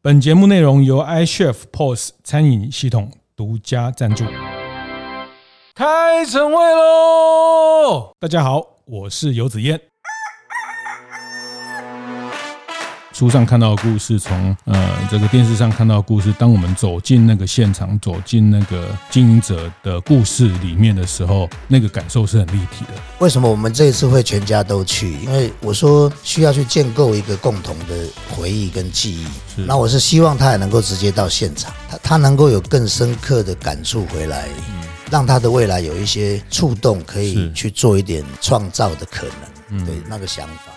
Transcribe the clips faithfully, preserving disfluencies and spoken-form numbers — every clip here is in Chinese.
本节目内容由 iChef P O S 餐饮系统独家赞助。开晨会喽！大家好，我是游子燕。书上看到的故事，从呃这个电视上看到的故事，当我们走进那个现场，走进那个经营者的故事里面的时候，那个感受是很立体的。为什么我们这一次会全家都去？因为我说需要去建构一个共同的回忆跟记忆。那我是希望他也能够直接到现场，他他能够有更深刻的感触回来。嗯，让他的未来有一些触动，可以去做一点创造的可能。对，那个想法。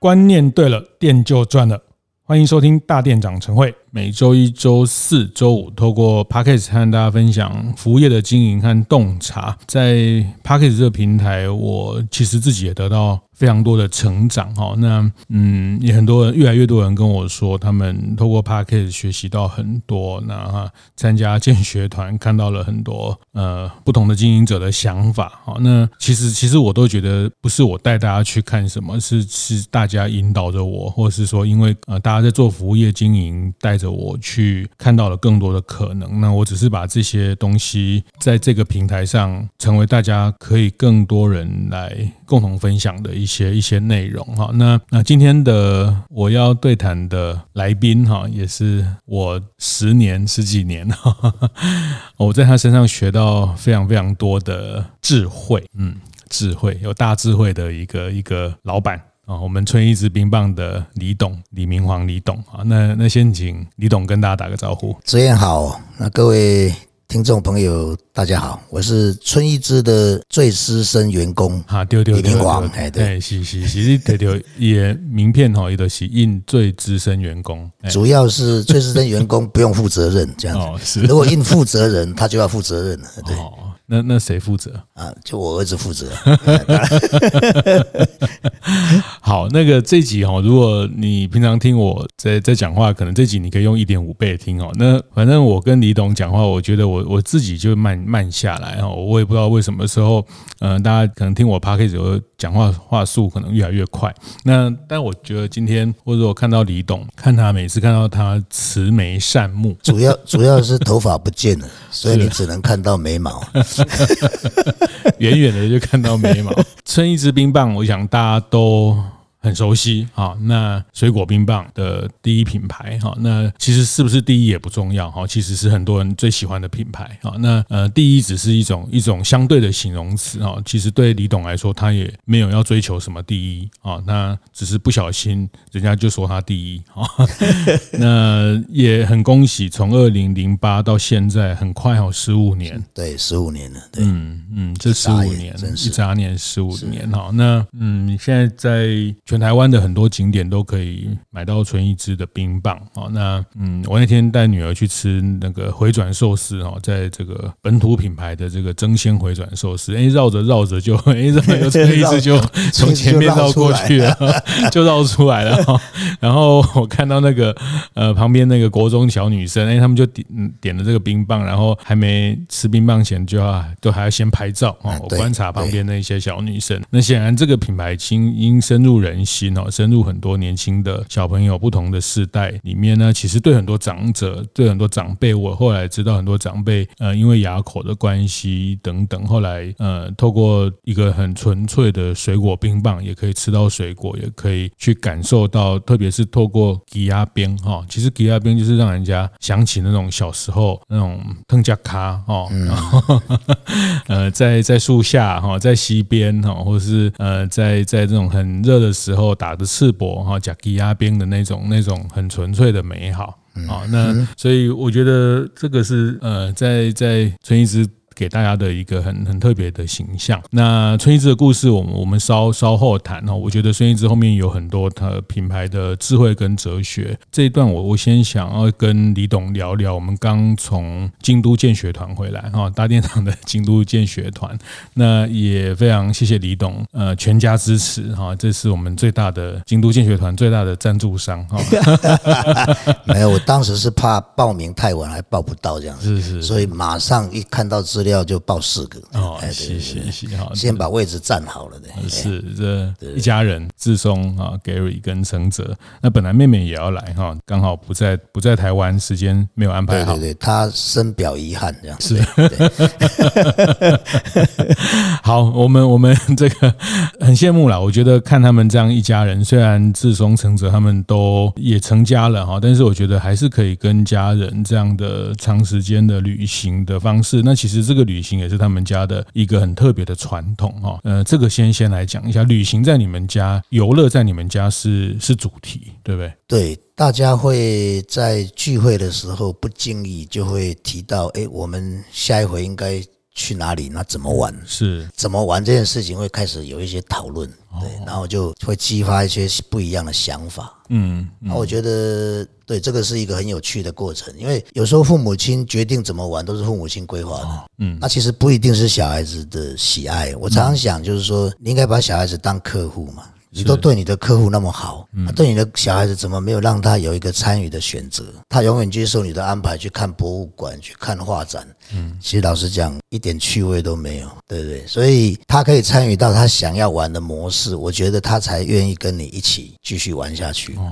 观念对了，店就赚了。欢迎收听大店长晨会，每周一、周四、周五，透过 Pocket 和大家分享服务业的经营和洞察。在 Pocket 这个平台，我其实自己也得到非常多的成长。那嗯，也很多人，越来越多人跟我说，他们透过 Pocket 学习到很多，那参加建学团看到了很多呃不同的经营者的想法。那其实其实我都觉得不是我带大家去看什么，是是大家引导着我，或是说因为呃大家在做服务业经营，带着我去看到了更多的可能。那我只是把这些东西在这个平台上成为大家可以更多人来共同分享的一些一些内容。那那今天的我要对谈的来宾也是我十年十几年我在他身上学到非常非常多的智慧，嗯，智慧有大智慧的一个一个老板。我们春一枝冰棒的李董，李明煌李董。那那先请李董跟大家打个招呼。子燕好，那各位听众朋友大家好，我是春一枝的最资深员工啊，对对对，李明煌。哎，对，是是是，你摕到伊的名片吼，伊就是印最资深员工。主要是最资深员工不用负责任这样子，哦，如果印负责人，他就要负责任了，对。哦，那那谁负责啊？就我儿子负责。好，那个这集哈，如果你平常听我在在讲话，可能这集你可以用 一点五 倍听哦。那反正我跟李董讲话，我觉得我我自己就慢慢下来哦。我也不知道为什么时候，嗯、呃，大家可能听我 podcast 讲话话术可能越来越快。那但我觉得今天或者我看到李董，看他每次看到他慈眉善目，主要主要是头发不见了，所以你只能看到眉毛。远远的就看到眉毛。春一枝冰棒我想大家都很熟悉，那水果冰棒的第一品牌，那其实是不是第一也不重要，其实是很多人最喜欢的品牌。那呃，第一只是一种一种相对的形容词，其实对李董来说他也没有要追求什么第一，那只是不小心人家就说他第一。那也很恭喜，从二零零八到现在很快十五年，对，十五年了，对，嗯嗯，这十五年，一眨眼十五年。那嗯，现在在全台湾的很多景点都可以买到春一枝的冰棒。那嗯，我那天带女儿去吃那个回转寿司，在这个本土品牌的这个蒸鲜回转寿司，哎，绕着绕着就哎，有春一枝就从前面绕过去了，就绕出来了。然后我看到那个呃旁边那个国中小女生，哎，他们就点点了这个冰棒，然后还没吃冰棒前就要都还要先拍照。我观察旁边那些小女生，那显然这个品牌已经深入人心，深入很多年轻的小朋友，不同的世代里面呢，其实对很多长者，对很多长辈，我后来知道很多长辈呃，因为牙口的关系等等，后来呃，透过一个很纯粹的水果冰棒，也可以吃到水果，也可以去感受到，特别是透过枝仔冰哈，其实枝仔冰就是让人家想起那种小时候那种烫脚咖哦，呃，在在树下哈，在溪边哈，或是呃，在在这种很热的时候打着赤膊哈，吃枝仔冰的那种那种很纯粹的美好啊。那所以我觉得这个是呃，在在春一枝给大家的一个很很特别的形象。那春一枝的故事，我们我们稍稍后谈哦。我觉得春一枝后面有很多它品牌的智慧跟哲学。这一段我我先想要跟李董聊聊。我们刚从京都建学团回来哈，大店长的京都建学团。那也非常谢谢李董，呃，全家支持哈，这是我们最大的京都建学团最大的赞助商哈。没有，我当时是怕报名太晚还报不到这样子，是是，所以马上一看到资资料就报四个哦，是是是，先把位置占好了的。是这一家人，志松啊 ，Gary 跟承哲。那本来妹妹也要来哈，刚好不在不在台湾，时间没有安排好。对对对，她深表遗憾这样。是。好，我们我们这个很羡慕啦，我觉得看他们这样一家人，虽然志松、承哲他们都也成家了哈，但是我觉得还是可以跟家人这样的长时间的旅行的方式。那其实这个旅行也是他们家的一个很特别的传统哈。呃，这个先先来讲一下，旅行在你们家，游乐在你们家是是主题，对不对？对。大家会在聚会的时候不经意就会提到，哎，我们下一回应该去哪里？那怎么玩？是怎么玩这件事情会开始有一些讨论，对，哦、然后就会激发一些不一样的想法。嗯，那、嗯、我觉得对这个是一个很有趣的过程，因为有时候父母亲决定怎么玩都是父母亲规划的，哦、嗯，那其实不一定是小孩子的喜爱。我常常想，就是说，嗯、你应该把小孩子当客户嘛。你都对你的客户那么好，嗯、对你的小孩子怎么没有让他有一个参与的选择？他永远接受你的安排，去看博物馆，去看画展。嗯，其实老实讲，一点趣味都没有，对不对？所以他可以参与到他想要玩的模式，我觉得他才愿意跟你一起继续玩下去。哦，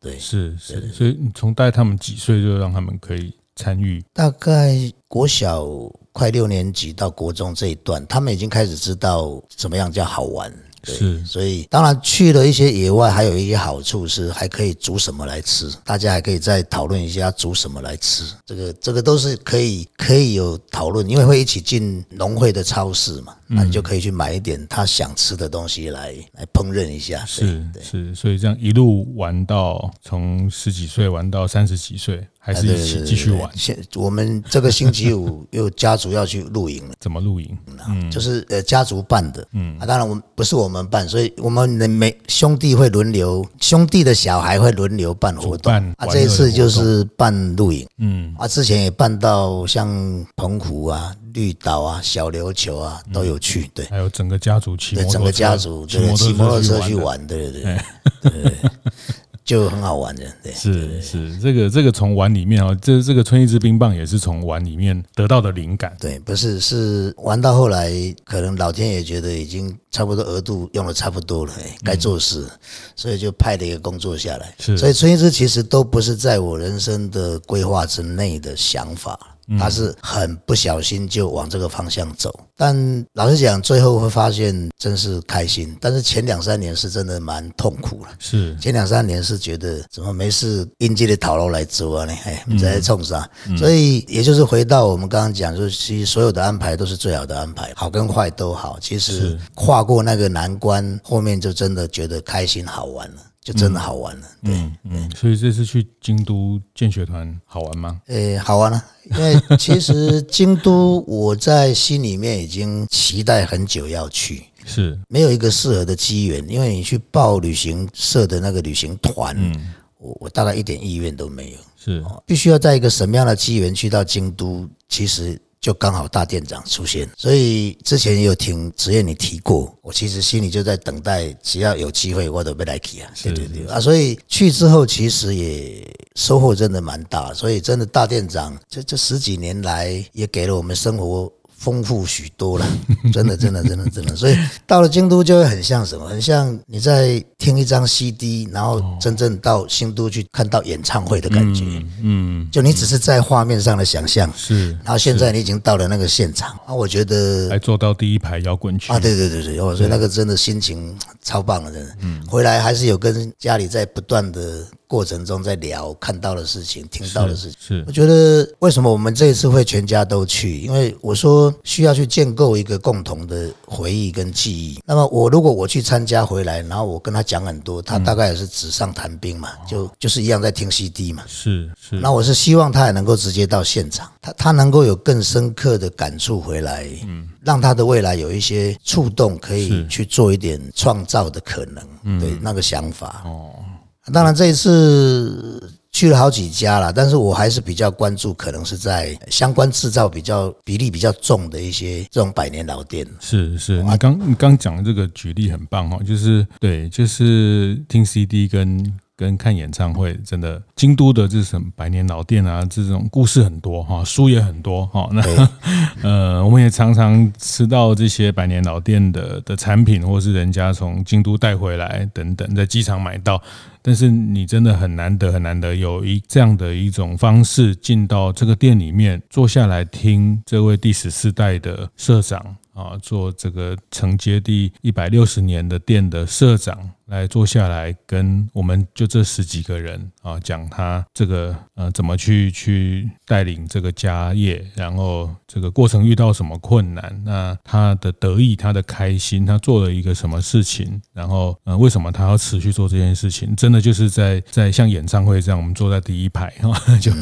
对，是是，对对对，所以你从带他们几岁就让他们可以参与，大概国小快六年级到国中这一段，他们已经开始知道怎么样叫好玩。是，所以当然去了一些野外，还有一些好处是还可以煮什么来吃，大家还可以再讨论一下煮什么来吃，这个这个都是可以可以有讨论，因为会一起进农会的超市嘛，那你就可以去买一点他想吃的东西来来烹饪一下。是是，所以这样一路玩到从十几岁玩到三十几岁。还是一起继续玩。我们这个星期五又家族要去露营了。怎么露营？嗯，就是呃家族办的。嗯，啊，当然我们不是我们办，所以我们每兄弟会轮流，兄弟的小孩会轮流办活动。啊，这一次就是办露营。嗯，啊，之前也办到像澎湖啊、绿岛啊、小琉球啊都有去，对。还有整个家族骑摩托车，整个家族骑摩托车去玩，对对对对。就很好玩的，对，是是，这个这个从玩里面啊，这这个春一支冰棒也是从玩里面得到的灵感，对，不是是玩到后来，可能老天也觉得已经差不多额度用的差不多了，该做事，嗯、所以就派了一个工作下来，所以春一支其实都不是在我人生的规划之内的想法。他是很不小心就往这个方向走，但老实讲，最后会发现真是开心。但是前两三年是真的蛮痛苦了，是前两三年是觉得怎么没事，应届的讨论来做啊，哎，在冲啥？所以也就是回到我们刚刚讲，就是其实所有的安排都是最好的安排，好跟坏都好。其实跨过那个难关，后面就真的觉得开心好玩了。就真的好玩了，对，嗯嗯，所以这次去京都建学团好玩吗？诶、欸，好玩啊，因为其实京都我在心里面已经期待很久要去。是，没有一个适合的机缘，因为你去报旅行社的那个旅行团，嗯，我我大概一点意愿都没有，是，必须要在一个什么样的机缘去到京都，其实就刚好大店长出现，所以之前也有听职业你提过，我其实心里就在等待，只要有机会我都要来去啊，对对对啊，所以去之后其实也收获真的蛮大，所以真的大店长这这十几年来也给了我们生活丰富许多了，真的真的真的真的，所以到了京都就会很像什么，很像你在听一张 C D， 然后真正到京都去看到演唱会的感觉，嗯，嗯就你只是在画面上的想象，是，然后现在你已经到了那个现场，啊，我觉得还坐到第一排摇滚区啊，对对对对，所以那个真的心情超棒了，真的，嗯，回来还是有跟家里在不断的。过程中在聊看到的事情听到的事情，是是我觉得为什么我们这一次会全家都去，因为我说需要去建构一个共同的回忆跟记忆，那么我如果我去参加回来，然后我跟他讲很多，他大概也是纸上谈兵嘛，嗯、就就是一样在听 C D 嘛，是是，那我是希望他也能够直接到现场，他他能够有更深刻的感触回来，嗯，让他的未来有一些触动，可以去做一点创造的可能，嗯、对那个想法哦。当然这一次去了好几家啦，但是我还是比较关注可能是在相关制造比较比例比较重的一些这种百年老店。是是，你刚你刚讲这个举例很棒哦，就是对，就是听 C D 跟跟看演唱会真的，京都的这种百年老店啊，这种故事很多哈，书也很多哈。那呃，我们也常常吃到这些百年老店的的产品，或是人家从京都带回来等等，在机场买到。但是你真的很难得很难得有一这样的一种方式进到这个店里面，坐下来听这位第十四代的社长啊，做这个承接第一百六十年的店的社长来坐下来跟我们就这十几个人啊，讲他这个呃怎么去去带领这个家业，然后这个过程遇到什么困难，那他的得意，他的开心，他做了一个什么事情，然后呃为什么他要持续做这件事情，真的就是在在像演唱会这样，我们坐在第一排就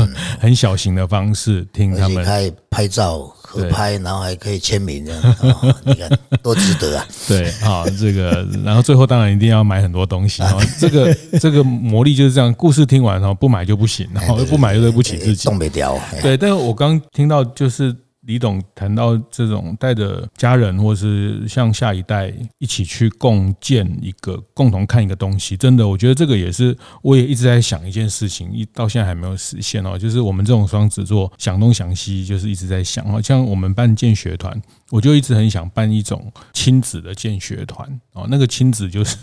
很小型的方式听他们，还拍照合拍，然后还可以签名这样、哦，你看多值得啊！对啊、哦，这个，然后最后当然一定要买很多东西哦。这个这个魔力就是这样，故事听完哦，不买就不行，然后不买就对不起自己，冻不掉。对，但是我刚听到就是。李董谈到这种带着家人或是向下一代一起去共建一个共同看一个东西，真的我觉得这个也是我也一直在想一件事情，到现在还没有实现哦，就是我们这种双子座想东想西，就是一直在想哦，像我们办建学团，我就一直很想办一种亲子的建学团哦，那个亲子就是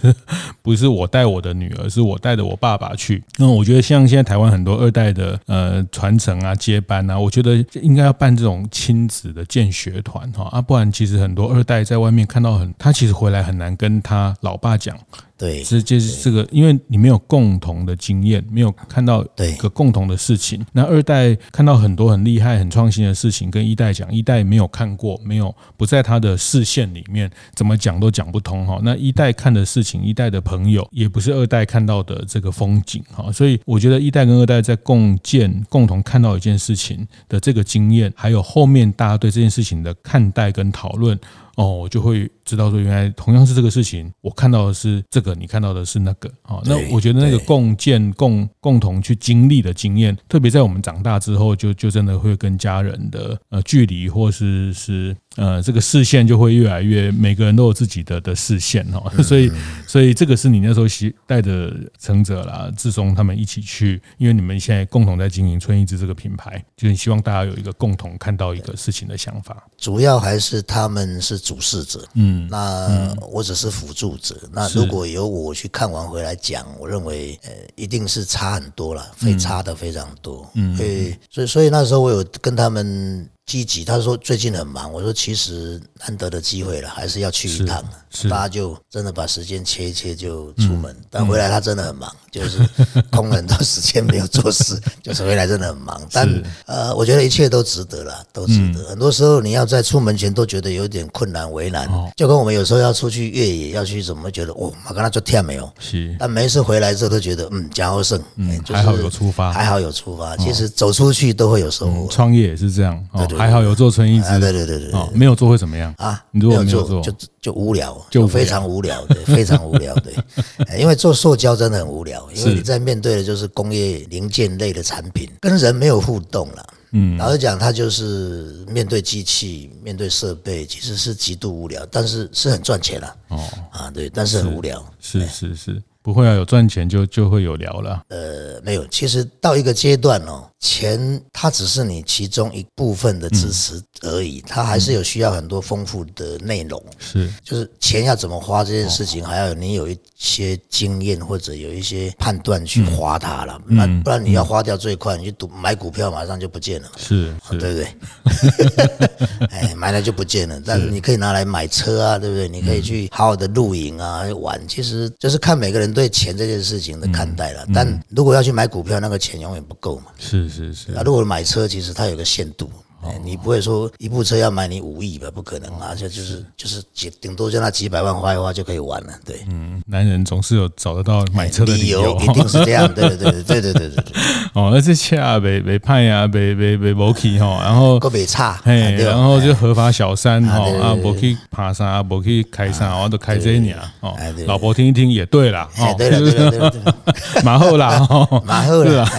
不是我带我的女儿，是我带着我爸爸去。那我觉得像现在台湾很多二代的呃传承啊、接班啊，我觉得应该要办这种亲亲子的建学团啊，不然其实很多二代在外面看到很，他其实回来很难跟他老爸讲。对，这就是这个，因为你没有共同的经验，没有看到一个共同的事情。那二代看到很多很厉害、很创新的事情，跟一代讲，一代没有看过，没有不在他的视线里面，怎么讲都讲不通哈。那一代看的事情，一代的朋友也不是二代看到的这个风景哈。所以我觉得一代跟二代在共建、共同看到一件事情的这个经验，还有后面大家对这件事情的看待跟讨论。哦，我就会知道说，原来同样是这个事情，我看到的是这个，你看到的是那个。哦，那我觉得那个共建、共共同去经历的经验，特别在我们长大之后，就就真的会跟家人的呃距离，或是是呃这个视线就会越来越，每个人都有自己的的视线哦。所以所以这个是你那时候带着成哲啦、志松他们一起去，因为你们现在共同在经营春一枝这个品牌，就是希望大家有一个共同看到一个事情的想法。主要还是他们是主事者，嗯，那我只是辅助者。那如果由我去看完回来讲，我认为呃一定是差很多了，会差的非常多。嗯，所以所以那时候我有跟他们积极，他说最近很忙，我说其实难得的机会了，还是要去一趟。大家就真的把时间切一切就出门，嗯，但回来他真的很忙，嗯，就是空了很多时间没有做事，就是回来真的很忙。但呃，我觉得一切都值得了，都值得。嗯，很多时候你要在出门前都觉得有点困难为难，哦，就跟我们有时候要出去越野要去怎么觉得哦，我刚才就忝没有，但每一次回来之后都觉得嗯，真好胜，嗯欸就是，还好有出发，还好有出发。哦，其实走出去都会有收获。创，嗯，业也是这样，哦，对对对，还好有做春一枝，啊，对对对 对, 对，哦，没有做会怎么样啊？你如果没有做，就就无聊。就非常无聊，对，非常无聊，对，因为做塑胶真的很无聊，因为你在面对的就是工业零件类的产品，跟人没有互动了。嗯，老实讲，它就是面对机器、面对设备，其实是极度无聊，但是是很赚钱了。哦，啊，对，但是很无聊。是是是，不会啊，有赚钱就就会有聊了。呃，没有，其实到一个阶段哦。钱它只是你其中一部分的支持而已，嗯，它还是有需要很多丰富的内容。是，就是钱要怎么花这件事情，哦，还要你有一些经验或者有一些判断去花它了，嗯，不, 不然你要花掉最快，你去赌买股票马上就不见了，是，是，对不对？哎，买了就不见了，但是你可以拿来买车啊，对不对？你可以去好好的露营啊，玩。其实就是看每个人对钱这件事情的看待了，嗯。但如果要去买股票，那个钱永远不够嘛。是。是是啊，如果买车，其实它有个限度，哦，你不会说一部车要买你五亿吧？不可能啊，就就是就是顶多就那几百万花一花就可以玩了，对。嗯，男人总是有找得到买车的理由，理由一定是这样，对对对对对对对对。哦，那这车啊，袂袂歹啊，袂袂袂无去吼，然后个袂差，嘿，然后就合法小三吼啊，无去爬山啊，无去开山，我都开这年哦。老婆听一听也对啦，哦，对了对了对了，马后啦，马后啦，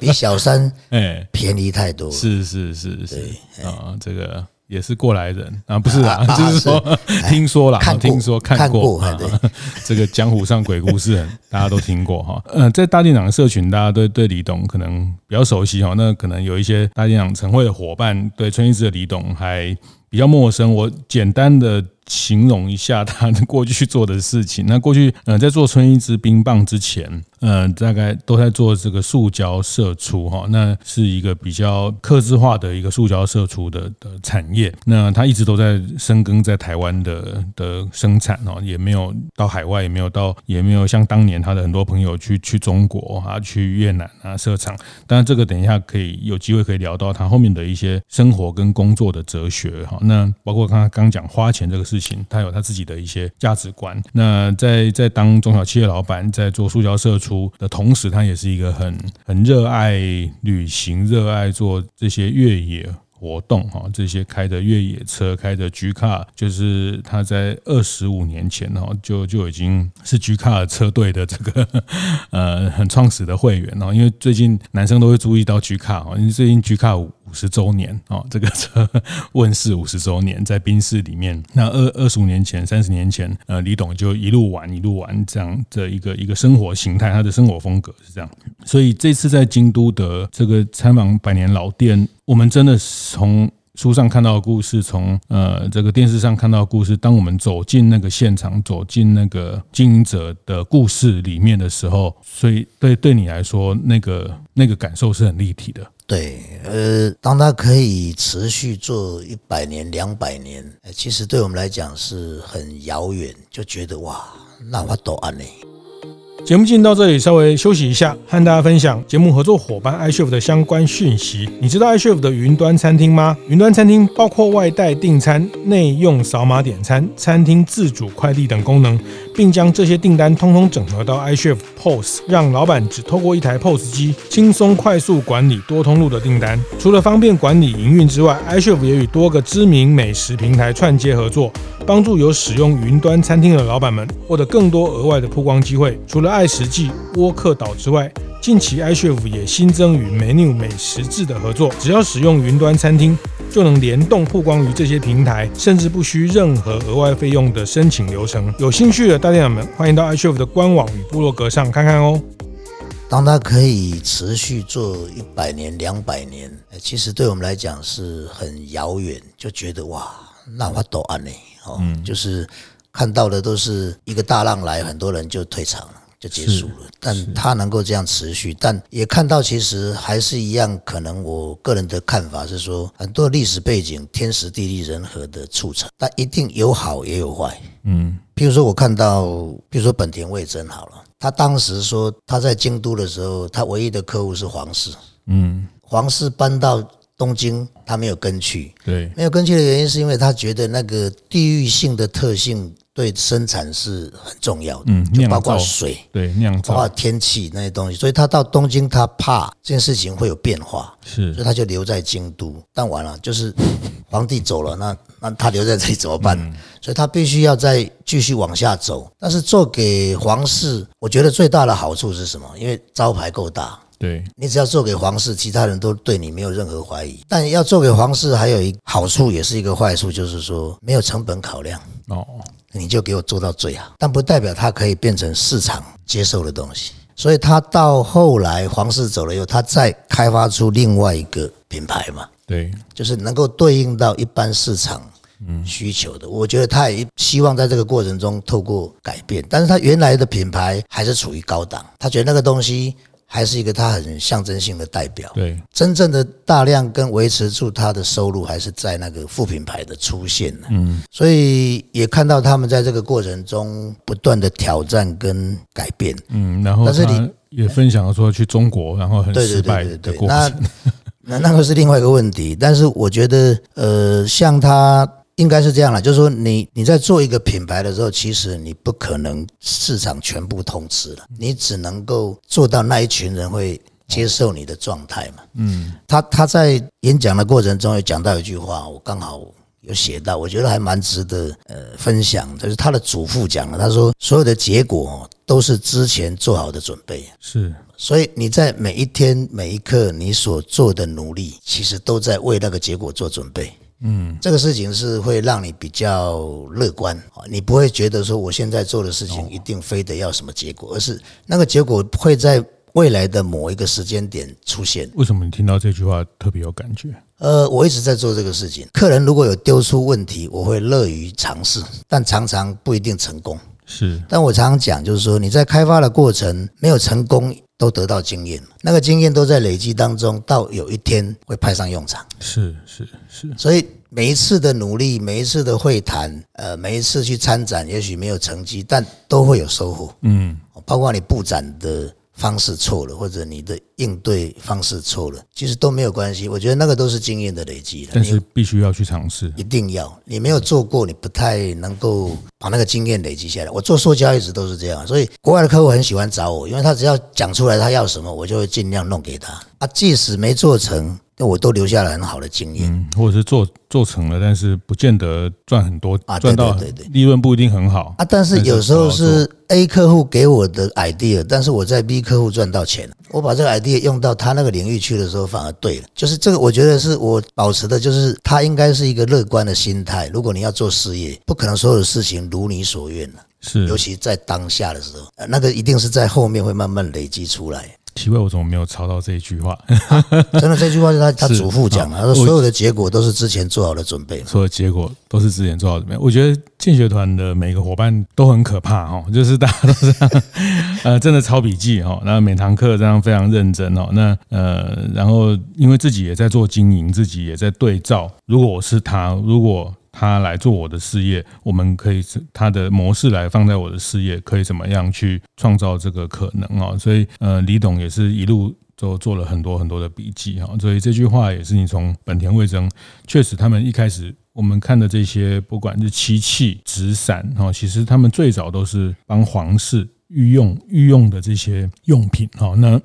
比小三哎便宜太多，是是是是。啊，这个也是过来人啊，不是啦，啊、就是说、啊、是听说啦，听说看过，看过啊、这个江湖上鬼故事大家都听过哈。嗯、呃，在大店长的社群，大家对对李董可能比较熟悉哈。那可能有一些大店长晨会的伙伴对春熙之的李董还比较陌生，我简单的形容一下他过去做的事情。那过去，呃，在做春熙之冰棒之前，呃，大概都在做这个塑胶射出哈，那是一个比较客制化的一个塑胶射出 的, 的产业。那他一直都在深耕在台湾 的, 的生产哦，也没有到海外，也没有到，也没有像当年他的很多朋友去去中国啊，去越南啊设厂。当然，这个等一下可以有机会可以聊到他后面的一些生活跟工作的哲学哈。那包括刚刚刚讲花钱这个事情。他有他自己的一些价值观。那 在, 在当中小企业老板，在做塑胶射出的同时，他也是一个很很热爱旅行，热爱做这些越野活动，这些开着越野车，开着 G 卡，就是他在二十五年前 就, 就已经是 G 卡车队的这个呃很创始的会员。因为最近男生都会注意到 G 卡，因为最近 G 卡五十周年这个车问世五十周年，在宾士里面，那二二十五年前、三十年前，呃，李董就一路玩一路玩这样的一个一个生活形态，他的生活风格是这样。所以这次在京都的这个参访百年老店。我们真的从书上看到的故事，从呃这个电视上看到的故事，当我们走进那个现场，走进那个经营者的故事里面的时候，所以对对你来说，那个那个感受是很立体的。对，呃，当他可以持续做一百年、两百年，其实对我们来讲是很遥远，就觉得哇，那我都安呢。节目进到这里，稍微休息一下，和大家分享节目合作伙伴 iChef 的相关讯息。你知道 iChef 的云端餐厅吗？云端餐厅包括外带订餐、内用扫码点餐、餐厅自主快递等功能，并将这些订单通通整合到 iChef P O S， 让老板只透过一台 P O S 机，轻松快速管理多通路的订单。除了方便管理营运之外， iChef 也与多个知名美食平台串接合作，帮助有使用云端餐厅的老板们获得更多额外的曝光机会。除了爱食记、窝客岛之外，近期 iChef 也新增与 Menu 美食志的合作，只要使用云端餐厅，就能联动曝光于这些平台，甚至不需任何额外费用的申请流程。有兴趣的大店长们，欢迎到 iChef 的官网与部落格上看看哦。当它可以持续做一百年、两百年，其实对我们来讲是很遥远，就觉得哇，那我都安呢，哦，嗯、就是看到的都是一个大浪来，很多人就退场了。就结束了，但他能够这样持续，但也看到其实还是一样，可能我个人的看法是说，很多历史背景天时地利人和的促成，但一定有好也有坏。嗯，譬如说我看到，譬如说本田卫征好了，他当时说他在京都的时候，他唯一的客户是皇室。嗯，皇室搬到东京，他没有跟去。对，没有跟去的原因是因为他觉得那个地域性的特性。对生产是很重要的，嗯，就包括水，对，酿造，包括天气那些东西，所以他到东京，他怕这件事情会有变化，是，所以他就留在京都。但完了，就是皇帝走了，那那他留在这里怎么办？嗯、所以他必须要再继续往下走。但是做给皇室，我觉得最大的好处是什么？因为招牌够大。对，你只要做给皇室，其他人都对你没有任何怀疑。但要做给皇室，还有一个好处，也是一个坏处，就是说没有成本考量。哦，你就给我做到最好，但不代表它可以变成市场接受的东西。所以他到后来皇室走了以后，他再开发出另外一个品牌嘛，对，就是能够对应到一般市场。嗯，需求的，我觉得他也希望在这个过程中透过改变，但是他原来的品牌还是处于高档，他觉得那个东西。还是一个他很象征性的代表，对，真正的大量跟维持住他的收入还是在那个副品牌的出现，嗯，所以也看到他们在这个过程中不断的挑战跟改变，嗯，然后但是你也分享说去中国，然后很失败的过程，对对对对对，那那那个是另外一个问题，但是我觉得呃，像他。应该是这样啦，就是说你你在做一个品牌的时候，其实你不可能市场全部通吃了，你只能够做到那一群人会接受你的状态嘛。嗯，他他在演讲的过程中有讲到一句话，我刚好有写到，我觉得还蛮值得呃分享，就是他的祖父讲了，他说所有的结果都是之前做好的准备，是，所以你在每一天每一刻你所做的努力，其实都在为那个结果做准备。嗯，这个事情是会让你比较乐观，你不会觉得说我现在做的事情一定非得要什么结果，而是那个结果会在未来的某一个时间点出现。为什么你听到这句话特别有感觉？呃，我一直在做这个事情，客人如果有丢出问题，我会乐于尝试，但常常不一定成功。是，但我常常讲就是说，你在开发的过程没有成功都得到经验，那个经验都在累积当中，到有一天会派上用场。是是是，所以每一次的努力，每一次的会谈，呃，每一次去参展，也许没有成绩，但都会有收获。嗯，包括你布展的方式错了，或者你的应对方式错了，其实都没有关系。我觉得那个都是经验的累积，但是必须要去尝试，一定要。你没有做过，你不太能够把那个经验累积下来。我做塑胶一直都是这样，所以国外的客户很喜欢找我，因为他只要讲出来他要什么，我就会尽量弄给他啊。即使没做成，我都留下了很好的经验。嗯，或者是做做成了，但是不见得赚很多啊，赚到利润不一定很好啊。但是有时候是 A 客户给我的 idea， 但是我在 B 客户赚到钱，我把这个 idea 用到他那个领域去的时候反而对了。就是这个，我觉得是我保持的，就是他应该是一个乐观的心态。如果你要做事业，不可能所有的事情如你所愿了，是，尤其在当下的时候，那个一定是在后面会慢慢累积出来。奇怪，我怎么没有抄到这一句话？啊、真的，这句话是他他祖父讲的，他说所有的结果都是之前做好的准备，所有结果都是之前做好的准备。我觉得建学团的每个伙伴都很可怕哈、哦，就是大家都这样，呃，真的抄笔记哈、哦，然后每堂课这样非常认真哦。那呃，然后因为自己也在做经营，自己也在对照。如果我是他，如果他来做我的事业，我们可以他的模式来放在我的事业，可以怎么样去创造这个可能啊、哦？所以呃，李董也是一路就做了很多很多的笔记啊、哦，所以这句话也是你从本田卫生，确实他们一开始我们看的这些，不管是漆器、纸伞啊、哦，其实他们最早都是帮皇室御用御用的这些用品啊、哦，那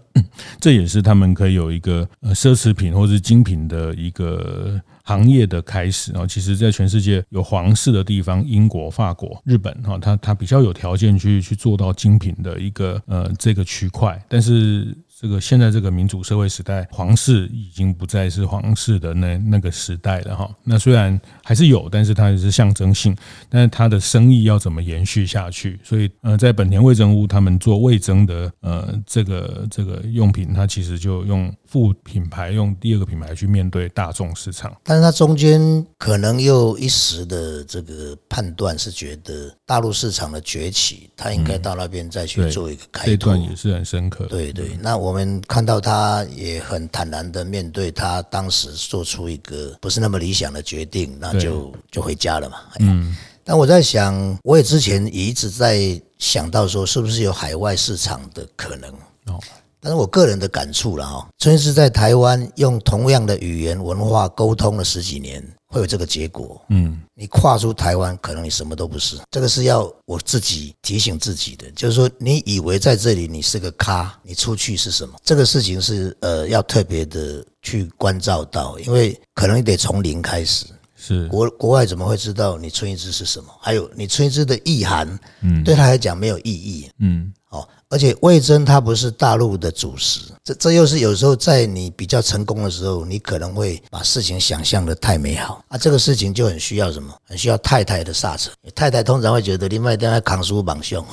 这也是他们可以有一个呃奢侈品或是精品的一个行业的开始。其实在全世界有皇室的地方，英国、法国、日本，它它比较有条件去去做到精品的一个呃这个区块。但是这个现在这个民主社会时代，皇室已经不再是皇室的那那个时代了哈。那虽然还是有，但是它也是象征性，但是它的生意要怎么延续下去？所以呃，在本田味噌屋，他们做味噌的呃这个这个用品，它其实就用副品牌，用第二个品牌去面对大众市场。但是它中间可能又一时的这个判断是觉得大陆市场的崛起，它应该到那边再去做一个开拓、嗯、这段也是很深刻。对对，那我们看到他也很坦然的面对他当时做出一个不是那么理想的决定，那就就回家了嘛。嗯，但我在想，我也之前也一直在想到说，是不是有海外市场的可能？哦。但是我个人的感触啦，哈，真是在台湾用同样的语言文化沟通了十几年，会有这个结果。嗯，你跨出台湾，可能你什么都不是。这个是要我自己提醒自己的，就是说，你以为在这里你是个咖，你出去是什么？这个事情是呃要特别的去关照到，因为可能你得从零开始。是国国外怎么会知道你春一枝是什么？还有你春一枝的意涵，嗯，对他来讲没有意义。嗯。哦，而且味噌它不是大陆的主食，这这又是有时候在你比较成功的时候，你可能会把事情想象的太美好啊，这个事情就很需要什么？很需要太太的刹车。太太通常会觉得你卖掉要扛书绑胸，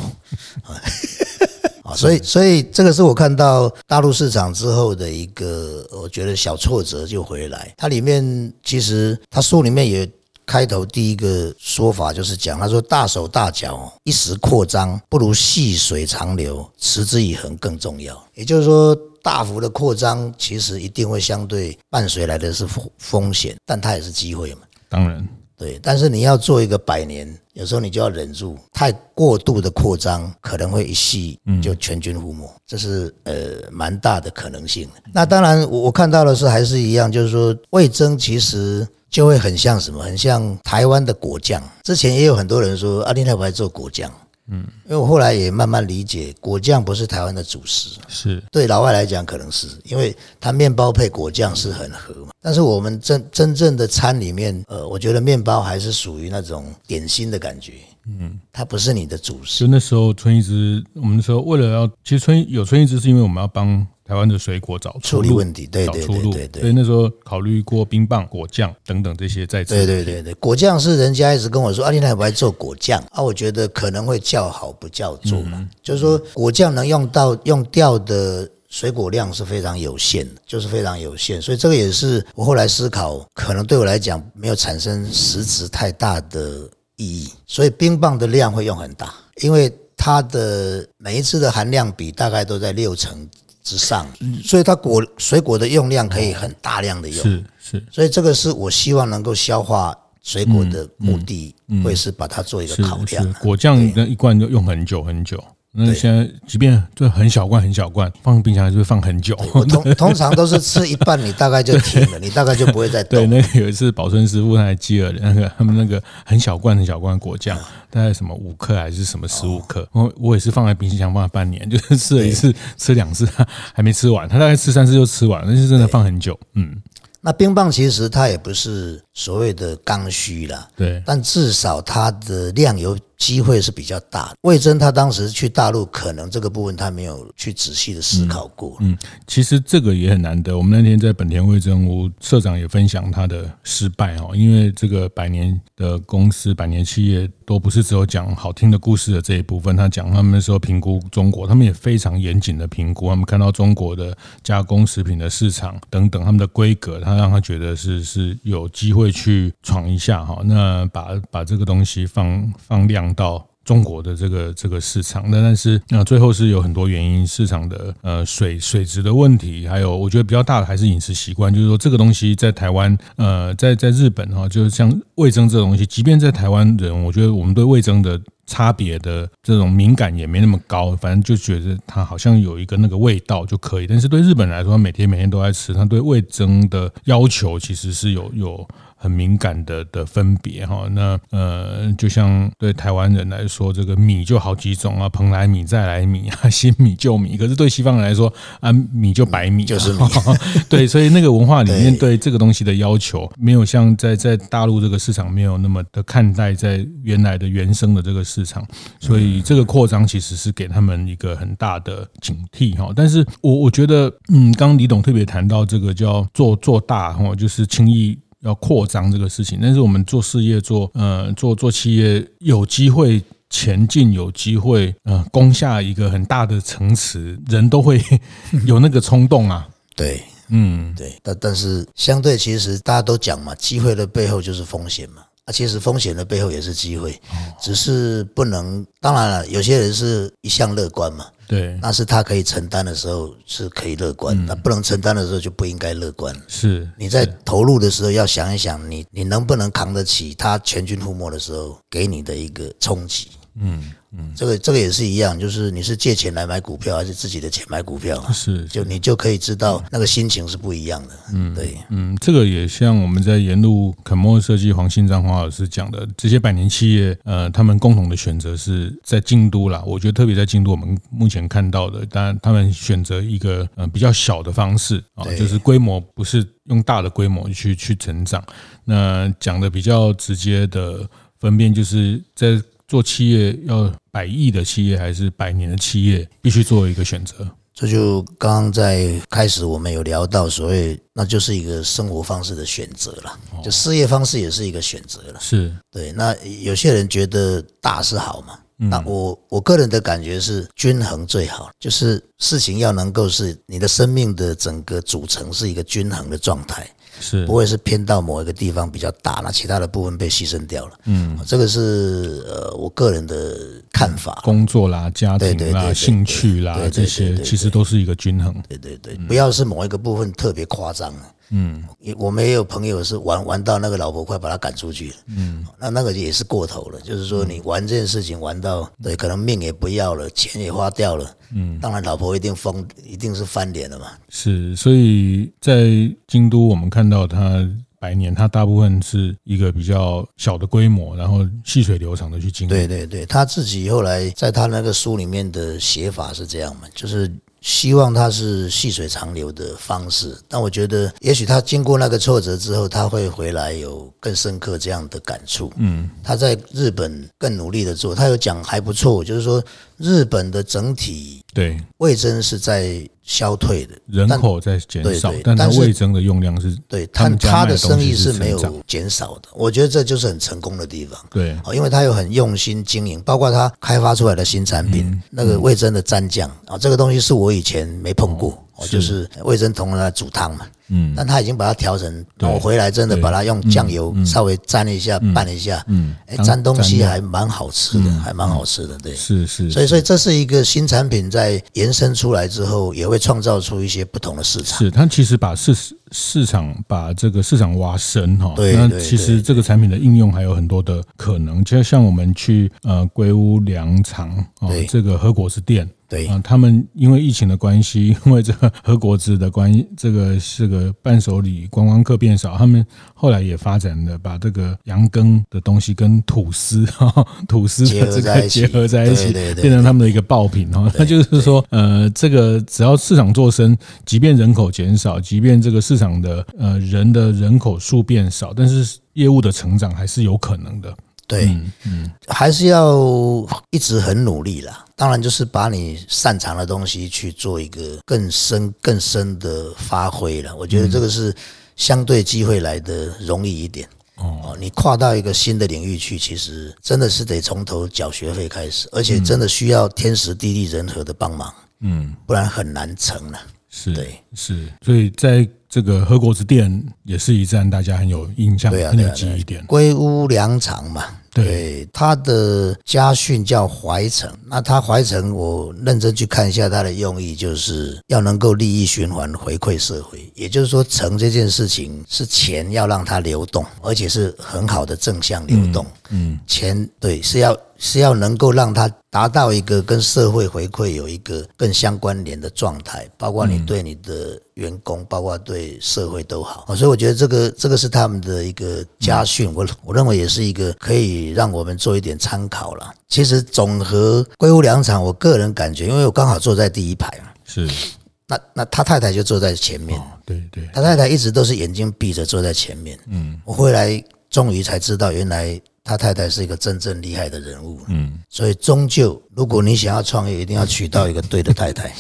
啊，所以所以这个是我看到大陆市场之后的一个，我觉得小挫折就回来。它里面其实它书里面也。开头第一个说法就是讲，他说大手大脚一时扩张不如细水长流，持之以恒更重要。也就是说，大幅的扩张其实一定会相对伴随来的是风险，但它也是机会嘛。当然，对。但是你要做一个百年，有时候你就要忍住，太过度的扩张可能会一夕就全军覆没，嗯、这是呃蛮大的可能性。那当然，我看到的是还是一样，就是说味噌其实。就会很像什么？很像台湾的果酱。之前也有很多人说啊，你那不还做果酱？嗯，因为我后来也慢慢理解，果酱不是台湾的主食，是对老外来讲可能是，因为它面包配果酱是很合嘛。但是我们真真正的餐里面，呃，我觉得面包还是属于那种点心的感觉。嗯，它不是你的主食。就那时候春一枝，我们那时候为了要，其实春有春一枝是因为我们要帮台湾的水果找出路，处理问题，对对对对对。所以那时候考虑过冰棒、果酱等等这些在吃。对对对对，果酱是人家一直跟我说，啊，你还不爱做果酱啊？我觉得可能会叫好不叫做嘛，嗯、就是说果酱能用到用掉的水果量是非常有限的，就是非常有限。所以这个也是我后来思考，可能对我来讲没有产生实质太大的意义。所以冰棒的量会用很大，因为它的每一次的含量比大概都在六成。之上，所以它果水果的用量可以很大量的用，是是，所以这个是我希望能够消化水果的目的，嗯嗯、会是把它做一个考量、啊。果酱一罐就用很久很久，那现在即便就很小罐很小罐，放冰箱还是会放很久。我通通常都是吃一半，你大概就停了，你大概就不会再动。对，那个有一次保存师傅他还记了那个他们那个很小罐很小罐的果酱。嗯大概什么五克还是什么十五克、哦、我也是放在冰箱放了半年，就是吃了一次吃两次还没吃完，他大概吃三次就吃完了，但是真的放很久。嗯，那冰棒其实它也不是所谓的刚需啦，对，但至少它的量有机会是比较大的。魏征他当时去大陆，可能这个部分他没有去仔细的思考过。嗯，嗯其实这个也很难得。我们那天在本田魏征屋，社长也分享他的失败哦，因为这个百年的公司、百年企业都不是只有讲好听的故事的这一部分。他讲他们那时候评估中国，他们也非常严谨的评估，他们看到中国的加工食品的市场等等，他们的规格，他让他觉得是是有机会去闯一下哈。那把把这个东西放放量。到中国的这个这个市场，那但是那、呃、最后是有很多原因，市场的呃水水质的问题，还有我觉得比较大的还是饮食习惯，就是说这个东西在台湾呃在在日本哈、哦，就是像味噌这种东西，即便在台湾人，我觉得我们对味噌的差别的这种敏感也没那么高，反正就觉得它好像有一个那个味道就可以。但是对日本来说，每天每天都在吃，它对味噌的要求其实是有有。很敏感 的, 的分别哈，那呃，就像对台湾人来说，这个米就好几种啊，蓬莱米、再来米啊，新米、旧米。可是对西方人来说啊，米就白米、啊，就是米。对，所以那个文化里面对这个东西的要求，没有像在在大陆这个市场没有那么的看待在原来的原生的这个市场，所以这个扩张其实是给他们一个很大的警惕哈。但是我我觉得，嗯，刚刚李董特别谈到这个叫做做大哈，就是轻易。要扩张这个事情，但是我们做事业做呃做做企业有机会前进，有机会呃攻下一个很大的城池，人都会有那个冲动啊。对，嗯，对，但但是相对其实大家都讲嘛，机会的背后就是风险嘛。其实风险的背后也是机会，只是不能。当然了，有些人是一向乐观嘛，对，那是他可以承担的时候是可以乐观，那、嗯、不能承担的时候就不应该乐观。是你在投入的时候要想一想你，你你能不能扛得起他全军覆没的时候给你的一个冲击。嗯嗯，这个这个也是一样，就是你是借钱来买股票，还是自己的钱买股票、啊？是，就你就可以知道那个心情是不一样的。嗯，对，嗯，这个也像我们在沿路肯莫设计黄信章黄老师讲的，这些百年企业，呃，他们共同的选择是在京都啦。我觉得特别在京都，我们目前看到的，当然他们选择一个呃比较小的方式啊、哦，就是规模不是用大的规模去去成长。那讲的比较直接的分辨，就是在。做企业要百亿的企业还是百年的企业，必须做一个选择。这就刚刚在开始我们有聊到，所谓那就是一个生活方式的选择了，就事业方式也是一个选择了。是对。那有些人觉得大是好嘛，那我我个人的感觉是均衡最好，就是事情要能够是你的生命的整个组成是一个均衡的状态。是不会是偏到某一个地方比较大，那其他的部分被牺牲掉了。嗯，这个是呃我个人的看法。工作啦、家庭啦、对对对对兴趣啦，这些其实都是一个均衡。对对 对, 对，不要是某一个部分特别夸张了。嗯，我们也有朋友是玩玩到那个老婆快把他赶出去了。嗯，那那个也是过头了，就是说你玩这件事情玩到对，可能命也不要了，钱也花掉了。嗯，当然老婆一定疯，一定是翻脸了嘛。是，所以在京都我们看到他。百年，它大部分是一个比较小的规模，然后细水流长的去经营。对对对，他自己后来在他那个书里面的写法是这样嘛，就是希望它是细水长流的方式，但我觉得也许他经过那个挫折之后，他会回来有更深刻这样的感触。嗯，他在日本更努力的做，他有讲还不错，就是说日本的整体对味噌是在消退的，人口在减少， 但, 但味噌的用量是对他们家卖的东西是成长，他的生意是没有减少的。我觉得这就是很成功的地方，对，因为他有很用心经营，包括他开发出来的新产品，嗯、那个味噌的蘸酱啊，这个东西是我以前没碰过。哦是就是味噌同仁煮汤嘛，嗯，但他已经把它调成，我回来真的把它用酱油稍微沾一下、嗯、拌一下，嗯，哎、嗯，沾东西还蛮好吃的，嗯、还蛮好吃的，对，是是，所以所以这是一个新产品在延伸出来之后，也会创造出一些不同的市场。是，他其实把市市场把这个市场挖深哈，对，那其实这个产品的应用还有很多的可能，就像我们去呃龟屋粮场啊、哦，这个和果子店。对、啊、他们因为疫情的关系，因为这个和果子的关系，这个是个伴手礼，观光客变少，他们后来也发展了把这个羊羹的东西跟吐司、哦、吐司的这个结合在一 起, 在一起，对对对对，变成他们的一个爆品、哦、那就是说呃，这个只要市场做深，即便人口减少，即便这个市场的呃人的人口数变少，但是业务的成长还是有可能的。对、嗯嗯、还是要一直很努力啦，当然就是把你擅长的东西去做一个更深更深的发挥啦，我觉得这个是相对机会来的容易一点、哦、你跨到一个新的领域去，其实真的是得从头缴学费开始，而且真的需要天时地利人和的帮忙，嗯，不然很难成啦。是，对，是，所以在这个和果子店也是一站大家很有印象、啊啊、很有记忆点。龟屋粮场嘛， 对, 对，他的家训叫怀诚，那他怀诚我认真去看一下，他的用意就是要能够利益循环回馈社会，也就是说诚这件事情是钱要让它流动，而且是很好的正向流动， 嗯, 嗯，钱对是要是要能够让它达到一个跟社会回馈有一个更相关联的状态，包括你对你的员工，包括对社会都好。所以我觉得这个这个是他们的一个家训，我我认为也是一个可以让我们做一点参考啦。其实总和龟屋粮场，我个人感觉，因为我刚好坐在第一排嘛，是，那那他太太就坐在前面，哦、对对，他太太一直都是眼睛闭着坐在前面，嗯，我回来终于才知道原来。他太太是一个真正厉害的人物，嗯，所以终究，如果你想要创业，一定要娶到一个对的太太。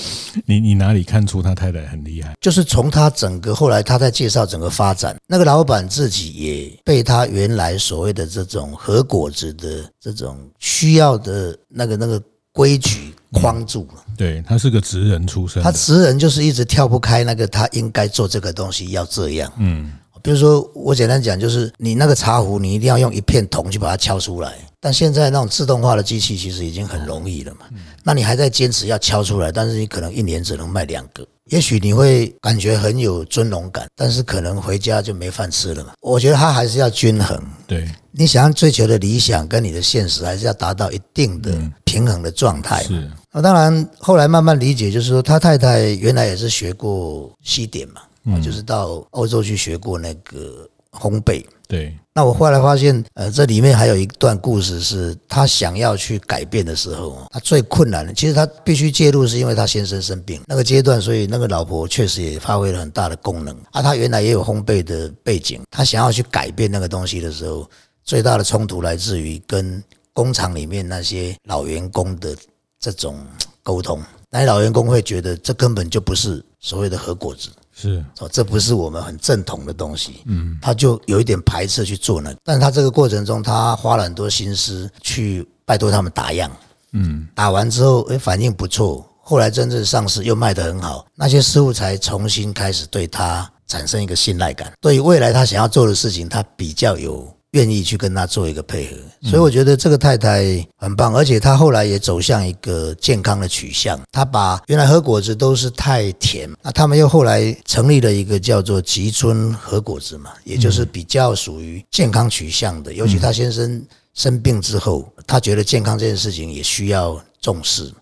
你你哪里看出他太太很厉害？就是从他整个后来他在介绍整个发展，那个老板自己也被他原来所谓的这种和果子的这种需要的那个那个规矩框住了。嗯、对，他是个职人出身，他职人就是一直跳不开那个他应该做这个东西要这样，嗯。比如说我简单讲，就是你那个茶壶你一定要用一片铜去把它敲出来，但现在那种自动化的机器其实已经很容易了嘛，那你还在坚持要敲出来，但是你可能一年只能卖两个，也许你会感觉很有尊荣感，但是可能回家就没饭吃了嘛。我觉得它还是要均衡，对，你想要追求的理想跟你的现实还是要达到一定的平衡的状态。是，那当然后来慢慢理解，就是说他太太原来也是学过西点嘛，嗯、就是到欧洲去学过那个烘焙，对。那我后来发现，呃，这里面还有一段故事是，他想要去改变的时候，他最困难的，其实他必须介入，是因为他先生生病那个阶段，所以那个老婆确实也发挥了很大的功能啊。他原来也有烘焙的背景，他想要去改变那个东西的时候，最大的冲突来自于跟工厂里面那些老员工的这种沟通，那些老员工会觉得这根本就不是所谓的和果子。是，这不是我们很正统的东西，嗯，他就有一点排斥去做那个，但他这个过程中，他花了很多心思去拜托他们打样，嗯，打完之后，哎，反应不错，后来真正上市又卖得很好，那些师傅才重新开始对他产生一个信赖感，对于未来他想要做的事情，他比较有愿意去跟他做一个配合，所以我觉得这个太太很棒，而且她后来也走向一个健康的取向。她把原来和果子都是太甜，那他们又后来成立了一个叫做吉村和果子嘛，也就是比较属于健康取向的。尤其她先生生病之后，她觉得健康这件事情也需要重视。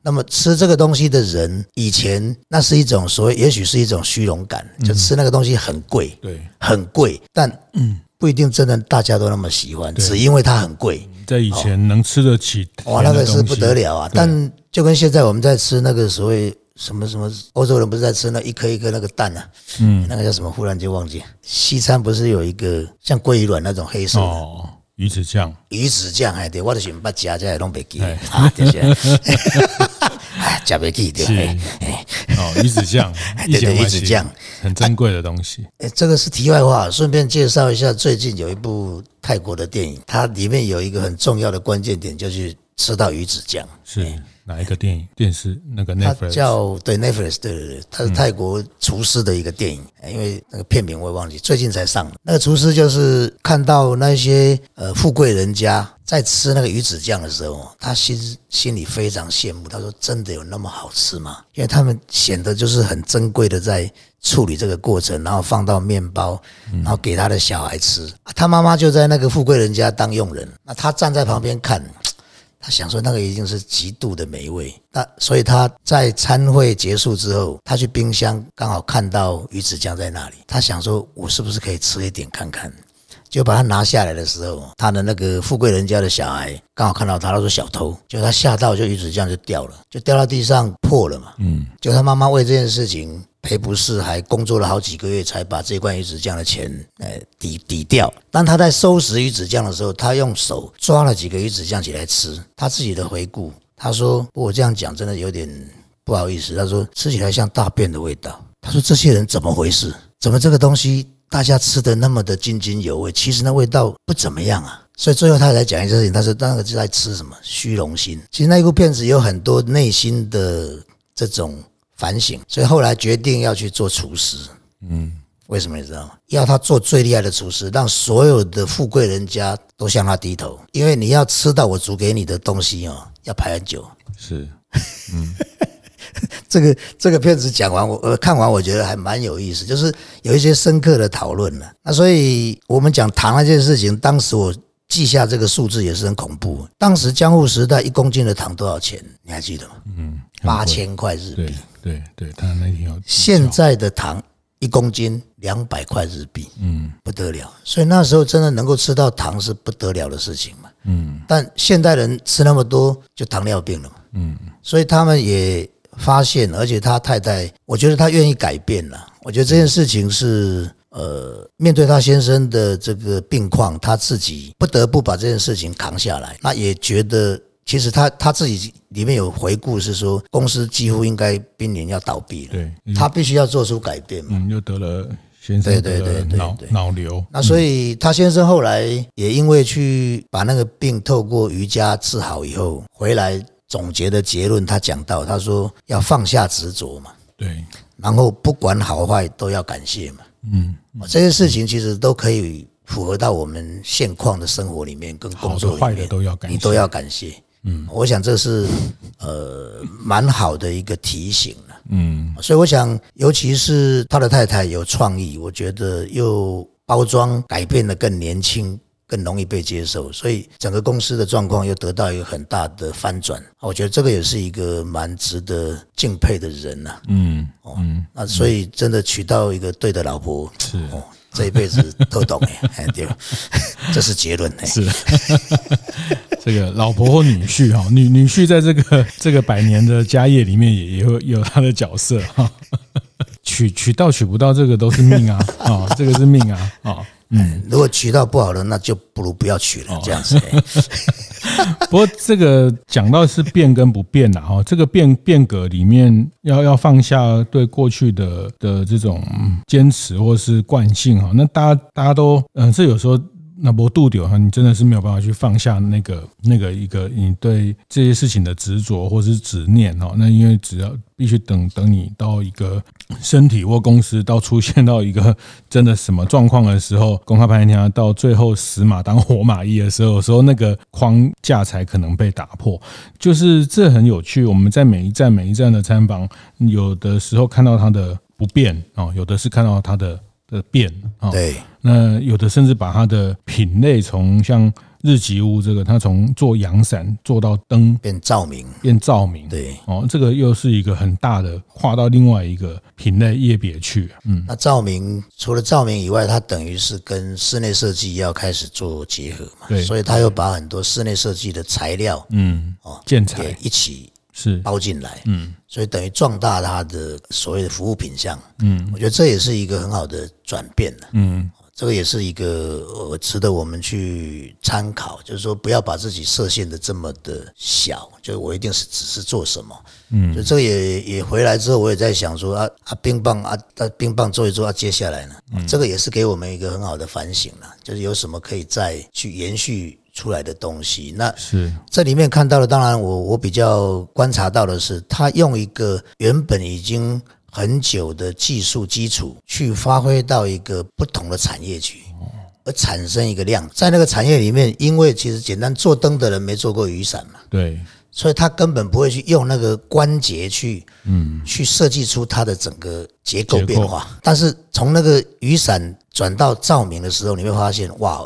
那么吃这个东西的人，以前那是一种所谓，也许是一种虚荣感，就吃那个东西很贵，对，很贵，但嗯。不一定真的大家都那么喜欢，只因为它很贵。在以前能吃得起，哇，那个是不得了啊！但就跟现在我们在吃那个所谓什么什么，欧洲人不是在吃那一颗一颗那个蛋啊，嗯，那个叫什么，忽然就忘记。西餐不是有一个像鲑鱼卵那种黑色的、哦、鱼子酱，鱼子酱，哎，对，我就是不吃，这都不记得啊，就是，哎，吃不起对，哎，哦，鱼子酱，对对，鱼子酱，很珍贵的东西。哎、啊，这个是题外话，顺便介绍一下，最近有一部泰国的电影，它里面有一个很重要的关键点，就是吃到鱼子酱，是。哪一个电影？电视那个 Netflix， 它叫对 Netflix， 对对对，它是泰国厨师的一个电影，嗯、因为那个片名我也忘记，最近才上的。那个厨师就是看到那些呃富贵人家在吃那个鱼子酱的时候，他心心里非常羡慕，他说：“真的有那么好吃吗？”因为他们显得就是很珍贵的在处理这个过程，然后放到面包，然后给他的小孩吃。啊、他妈妈就在那个富贵人家当佣人，那他站在旁边看。他想说那个一定是极度的美味，那所以他在餐会结束之后，他去冰箱刚好看到鱼子酱在那里，他想说我是不是可以吃一点看看，就把它拿下来的时候，他的那个富贵人家的小孩刚好看到他，他说小偷，就他吓到，就鱼子酱就掉了，就掉到地上破了嘛，嗯，就他妈妈为这件事情赔不是，还工作了好几个月才把这罐鱼子酱的钱呃抵抵掉。当他在收拾鱼子酱的时候，他用手抓了几个鱼子酱起来吃。他自己的回顾，他说我这样讲真的有点不好意思，他说吃起来像大便的味道。他说这些人怎么回事？怎么这个东西大家吃得那么的津津有味，其实那味道不怎么样啊。所以最后他才讲一件事情，他说那个是在吃什么虚荣心。其实那一部片子有很多内心的这种反省，所以后来决定要去做厨师。嗯，为什么你知道吗？要他做最厉害的厨师，让所有的富贵人家都向他低头，因为你要吃到我煮给你的东西哦，要排很久。是，嗯，这个这个片子讲完，我、呃、看完我觉得还蛮有意思，就是有一些深刻的讨论了。那所以我们讲糖那件事情，当时我记下这个数字也是很恐怖。当时江户时代一公斤的糖多少钱？你还记得吗？嗯，八千块日币。对对，他那天有。现在的糖一公斤两百块日币，嗯，不得了。所以那时候真的能够吃到糖是不得了的事情嘛，嗯。但现代人吃那么多，就糖尿病了嘛，嗯。所以他们也发现，而且他太太，我觉得他愿意改变了。我觉得这件事情是。呃，面对他先生的这个病况，他自己不得不把这件事情扛下来。那也觉得，其实他他自己里面有回顾是说，公司几乎应该濒临要倒闭了，对，他必须要做出改变嘛。嗯，又得了先生得了脑脑瘤，那所以他先生后来也因为去把那个病透过瑜伽治好以后，回来总结的结论，他讲到，他说要放下执着嘛，对，然后不管好坏都要感谢嘛。嗯，这些事情其实都可以符合到我们现况的生活里面，跟工作里面，好的坏的都要感谢，你都要感谢。嗯，我想这是呃蛮好的一个提醒了。嗯，所以我想，尤其是他的太太有创意，我觉得又包装改变得更年轻，更容易被接受，所以整个公司的状况又得到一个很大的翻转。我觉得这个也是一个蛮值得敬佩的人啊。嗯。嗯，那所以真的娶到一个对的老婆，是、哦、这一辈子都懂哎，对，这是结论哎。是，这个老婆或女婿哈，女女婿在这个这个百年的家业里面也有有他的角色哈。娶娶到娶不到，这个都是命啊啊、哦，这个是命啊啊。哦嗯，如果娶到不好的，那就不如不要娶了，这样子、欸。哦、不过这个讲到是变跟不变啦，这个变变革里面要要放下对过去的的这种坚持或是惯性哈，那大家大家都嗯、呃，这有时候。那没度到你真的是没有办法去放下那个那个一个你对这些事情的执着或是执念，那因为只要必须等等你到一个身体或公司到出现到一个真的什么状况的时候，公开排名到最后死马当活马医的时候，有时候那个框架才可能被打破，就是这很有趣。我们在每一站每一站的参访，有的时候看到它的不变，有的是看到它的的变，对，那有的甚至把它的品类从像日吉屋这个，它从做阳伞做到灯变照明，变照明，对，哦，这个又是一个很大的跨到另外一个品类业别去。嗯，那照明除了照明以外，它等于是跟室内设计要开始做结合嘛，对，所以它又把很多室内设计的材料，嗯，哦，建材一起。是包进来，嗯，所以等于壮大它的所谓的服务品项，嗯，我觉得这也是一个很好的转变了，嗯，这个也是一个呃值得我们去参考，就是说不要把自己设限的这么的小，就是我一定是只是做什么，嗯，所以这个也也回来之后，我也在想说啊啊冰棒啊啊冰棒做一做啊，接下来呢，嗯，这个也是给我们一个很好的反省了，就是有什么可以再去延续出来的东西。那是这里面看到的，当然我我比较观察到的是，他用一个原本已经很久的技术基础去发挥到一个不同的产业去，而产生一个量。在那个产业里面，因为其实简单做灯的人没做过雨伞嘛，对，所以他根本不会去用那个关节去嗯去设计出它的整个结构变化。但是从那个雨伞转到照明的时候，你会发现哇，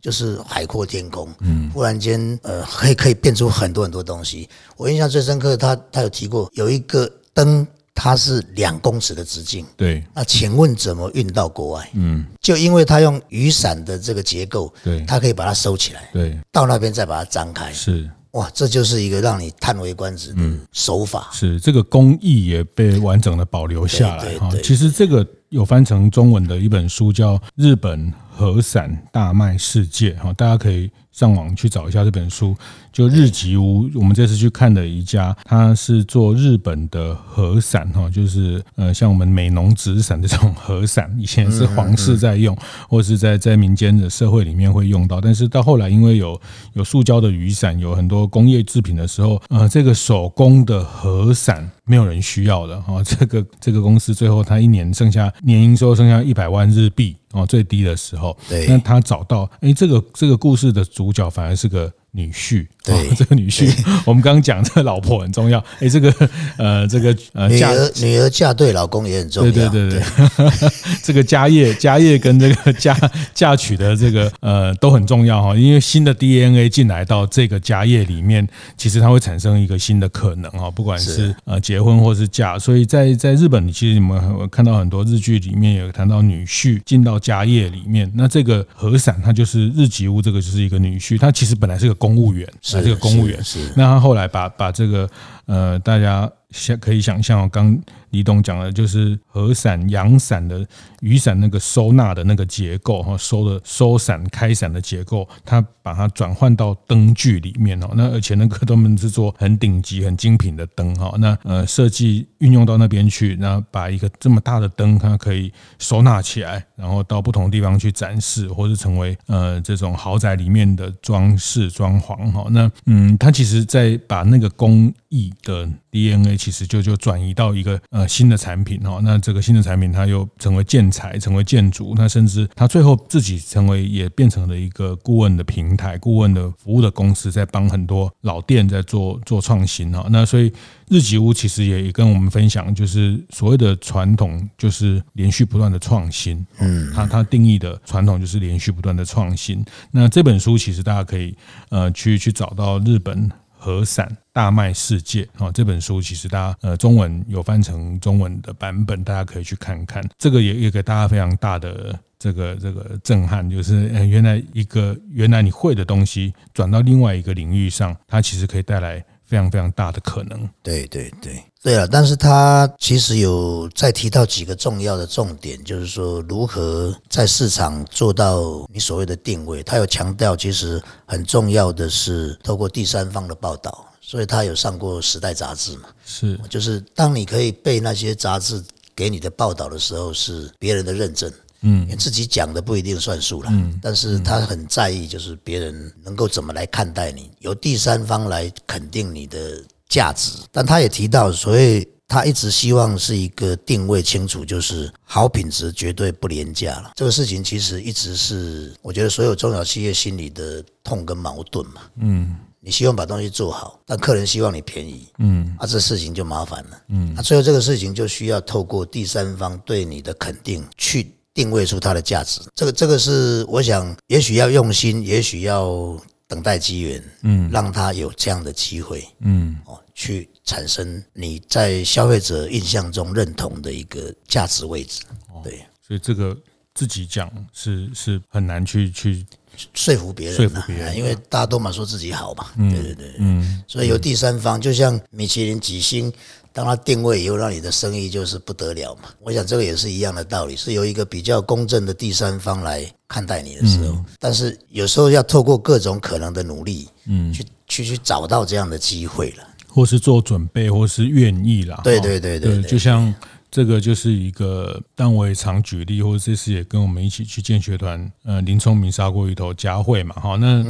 就是海阔天空，嗯，忽然间呃可以可以变出很多很多东西。我印象最深刻的，他他有提过有一个灯，它是两公尺的直径，对，那请问怎么运到国外？嗯，就因为它用雨伞的这个结构，对，它可以把它收起来，对，到那边再把它张开，是，哇，这就是一个让你叹为观止的手法，嗯，是，这个工艺也被完整的保留下来，对对对。其实这个有翻成中文的一本书叫《日本和伞大卖世界》，大家可以上网去找一下这本书。就日吉屋，我们这次去看的一家，它是做日本的和伞，就是呃像我们美浓纸伞这种和伞，以前是皇室在用，或是在在民间的社会里面会用到，但是到后来因为有有塑胶的雨伞，有很多工业制品的时候，呃这个手工的和伞没有人需要的，这个这个公司最后它一年剩下年营收剩下一百万日币。哦，最低的时候，那他找到，哎，这个这个故事的主角反而是个女婿，对，哦，这个女婿，我们刚刚讲这个老婆很重要，哎，这个呃，这个呃，女儿女儿嫁对老公也很重要，对对对 对, 对，这个家业家业跟这个嫁嫁娶的这个呃都很重要哈，因为新的 D N A 进来到这个家业里面，其实它会产生一个新的可能哈，不管 是, 是呃结婚或是嫁，所以在在日本，其实你们看到很多日剧里面有谈到女婿进到家业里面，那这个和伞它就是日吉屋，这个就是一个女婿，他其实本来是个公务员，是这个公务员，那他后来把把这个呃，大家可以想象，刚李董讲的就是和伞、阳伞的雨伞那个收纳的那个结构，收的收伞、开伞的结构，他把它转换到灯具里面，那而且那个他们是做很顶级、很精品的灯，那呃设计运用到那边去，那把一个这么大的灯，它可以收纳起来，然后到不同地方去展示，或是成为呃这种豪宅里面的装饰装潢，那嗯，它其实在把那个工艺的 D N A 其实就就转移到一个呃新的产品哦，那这个新的产品它又成为建材，成为建筑，那甚至它最后自己成为也变成了一个顾问的平台，顾问的服务的公司，在帮很多老店在做做创新哦。那所以日吉屋其实也跟我们分享，就是所谓的传统就是连续不断的创新，嗯，它它定义的传统就是连续不断的创新。那这本书其实大家可以呃去去找到日本和伞大卖世界，哦，这本书其实大家呃中文有翻成中文的版本，大家可以去看看。这个也也给大家非常大的这个这个震撼，就是呃原来一个原来你会的东西转到另外一个领域上，它其实可以带来非常非常大的可能。对对对。对啊，但是他其实有再提到几个重要的重点，就是说如何在市场做到你所谓的定位。他有强调，其实很重要的是透过第三方的报道，所以他有上过《时代》杂志嘛，是，就是当你可以被那些杂志给你的报道的时候，是别人的认证。嗯，自己讲的不一定算数啦，嗯，但是他很在意，就是别人能够怎么来看待你，由第三方来肯定你的价值。但他也提到，所以他一直希望是一个定位清楚，就是好品质绝对不廉价了。这个事情其实一直是我觉得所有中小企业心里的痛跟矛盾嘛。嗯，你希望把东西做好，但客人希望你便宜，嗯，啊，这事情就麻烦了，嗯，啊，最后这个事情就需要透过第三方对你的肯定去定位出它的价值。这个这个是我想，也许要用心，也许要等待机缘，嗯，让他有这样的机会，嗯，哦，去产生你在消费者印象中认同的一个价值位置。对，哦，所以这个。自己讲是是很难去去说服别人、啊，说服别人、啊，因为大家都嘛说自己好嘛，嗯、对对对，嗯，所以有第三方，就像米其林几星，当它定位以后，让你的生意就是不得了嘛。我想这个也是一样的道理，是由一个比较公正的第三方来看待你的时候，嗯、但是有时候要透过各种可能的努力，嗯，去去去找到这样的机会了，或是做准备，或是愿意啦，对对对 对, 对, 对, 对，就像。这个就是一个，但我也常举例，或者这次也跟我们一起去建学团，呃，林聪明砂锅鱼头佳慧嘛，哈，那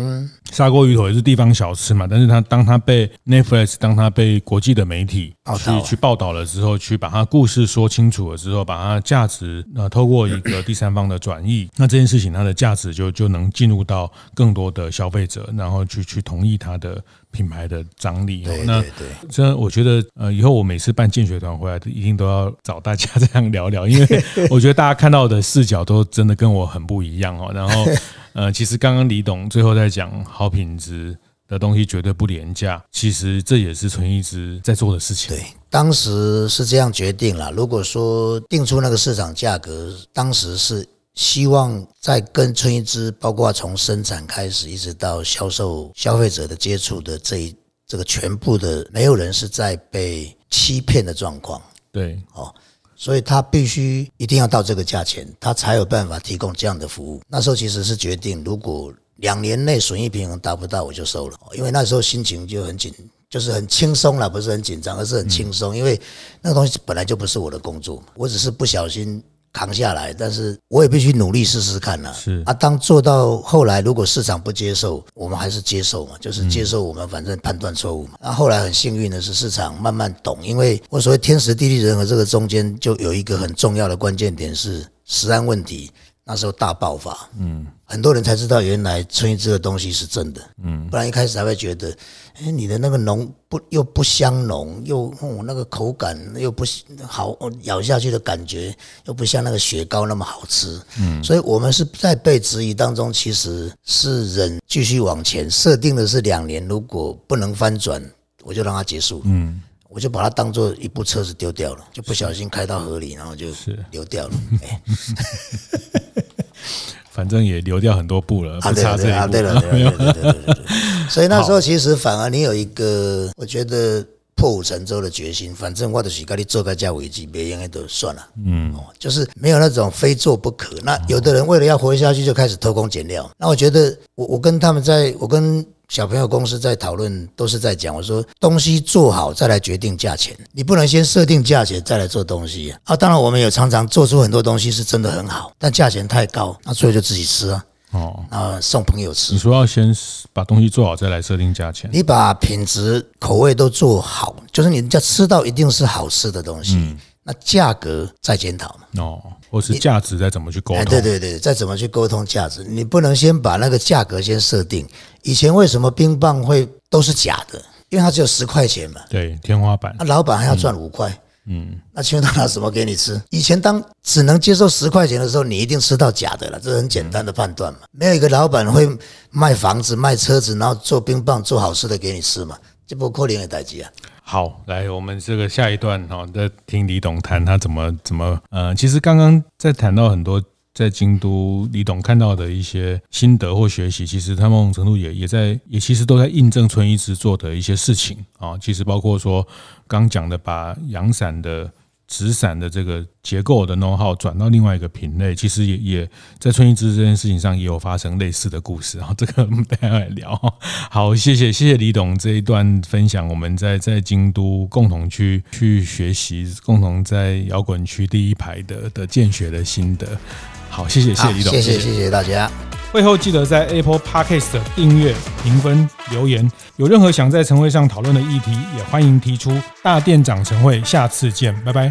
砂锅鱼头也是地方小吃嘛，但是他当他被 Netflix， 当他被国际的媒体去去报道了之后，去把他故事说清楚了之后，把他价值呃透过一个第三方的转移，那这件事情它的价值就就能进入到更多的消费者，然后去去同意他的。品牌的张力，对对对，那这我觉得，呃，以后我每次办建学团回来，一定都要找大家这样聊聊，因为我觉得大家看到的视角都真的跟我很不一样哦。然后，呃，其实刚刚李董最后在讲好品质的东西绝对不廉价，其实这也是纯一直在做的事情。对，当时是这样决定了。如果说定出那个市场价格，当时是。希望在跟春一枝，包括从生产开始，一直到销售消费者的接触的这一这个全部的，没有人是在被欺骗的状况。对，哦，所以他必须一定要到这个价钱，他才有办法提供这样的服务。那时候其实是决定，如果两年内损益平衡达不到，我就收了，因为那时候心情就很紧。就是很轻松啦，不是很紧张，而是很轻松，因为那个东西本来就不是我的工作，我只是不小心扛下来，但是我也必须努力试试看啦。是啊，当做到后来，如果市场不接受，我们还是接受嘛，就是接受我们反正判断错误嘛。那、嗯啊、后来很幸运的是，市场慢慢懂，因为我所谓天时地利人和这个中间就有一个很重要的关键点是食安问题。那时候大爆发，嗯，很多人才知道原来春一枝的东西是真的，嗯，不然一开始还会觉得，哎，你的那个浓不又不香浓，又、嗯、那个口感又不好，咬下去的感觉又不像那个雪糕那么好吃，嗯，所以我们是在被质疑当中，其实是人继续往前，设定的是两年，如果不能翻转，我就让它结束，嗯。我就把它当作一部车子丢掉了，就不小心开到河里，然后就流掉了。反正也流掉很多步了，不差这一步。啊，对了，对了，对了，对对对对。所以那时候其实反而你有一个，我觉得破釜沉舟的决心。反正我就是跟你做个加危机，别应该都算了。嗯，就是没有那种非做不可。那有的人为了要活下去，就开始偷工减料。那我觉得，我我跟他们在，我跟。小朋友公司在讨论都是在讲，我说东西做好再来决定价钱，你不能先设定价钱再来做东西 啊, 啊。当然我们有常常做出很多东西是真的很好，但价钱太高，那所以就自己吃啊，哦，那送朋友吃。你说要先把东西做好再来设定价钱，你把品质口味都做好，就是你要吃到一定是好吃的东西，嗯，那价格再检讨嘛，哦，或是价值再怎么去沟通，哎，对对对，再怎么去沟通价值，你不能先把那个价格先设定。以前为什么冰棒会都是假的？因为它只有十块钱嘛，对，天花板。那老板还要赚五块，嗯，那请问他拿什么给你吃？以前当只能接受十块钱的时候，你一定吃到假的了，这很简单的判断嘛。没有一个老板会卖房子、卖车子，然后做冰棒、做好吃的给你吃嘛，这不可能的代志啊。好，来我们这个下一段哈，哦，再听李董谈他怎么怎么呃，其实刚刚在谈到很多在京都李董看到的一些心得或学习，其实他某种程度也也在也其实都在印证春一枝做的一些事情啊，哦，其实包括说刚讲的把阳伞的纸伞的这个结构的 know how 转到另外一个品类，其实 也, 也在春一枝这件事情上也有发生类似的故事，这个我们待会来聊。好，谢谢谢谢李董这一段分享，我们在在京都共同去去学习，共同在摇滚区第一排的的建学的心得。好，谢谢谢谢李董，谢谢谢谢大家。会后记得在 Apple Podcast 的订阅、评分、留言，有任何想在晨会上讨论的议题，也欢迎提出。大店长晨会，下次见，拜拜。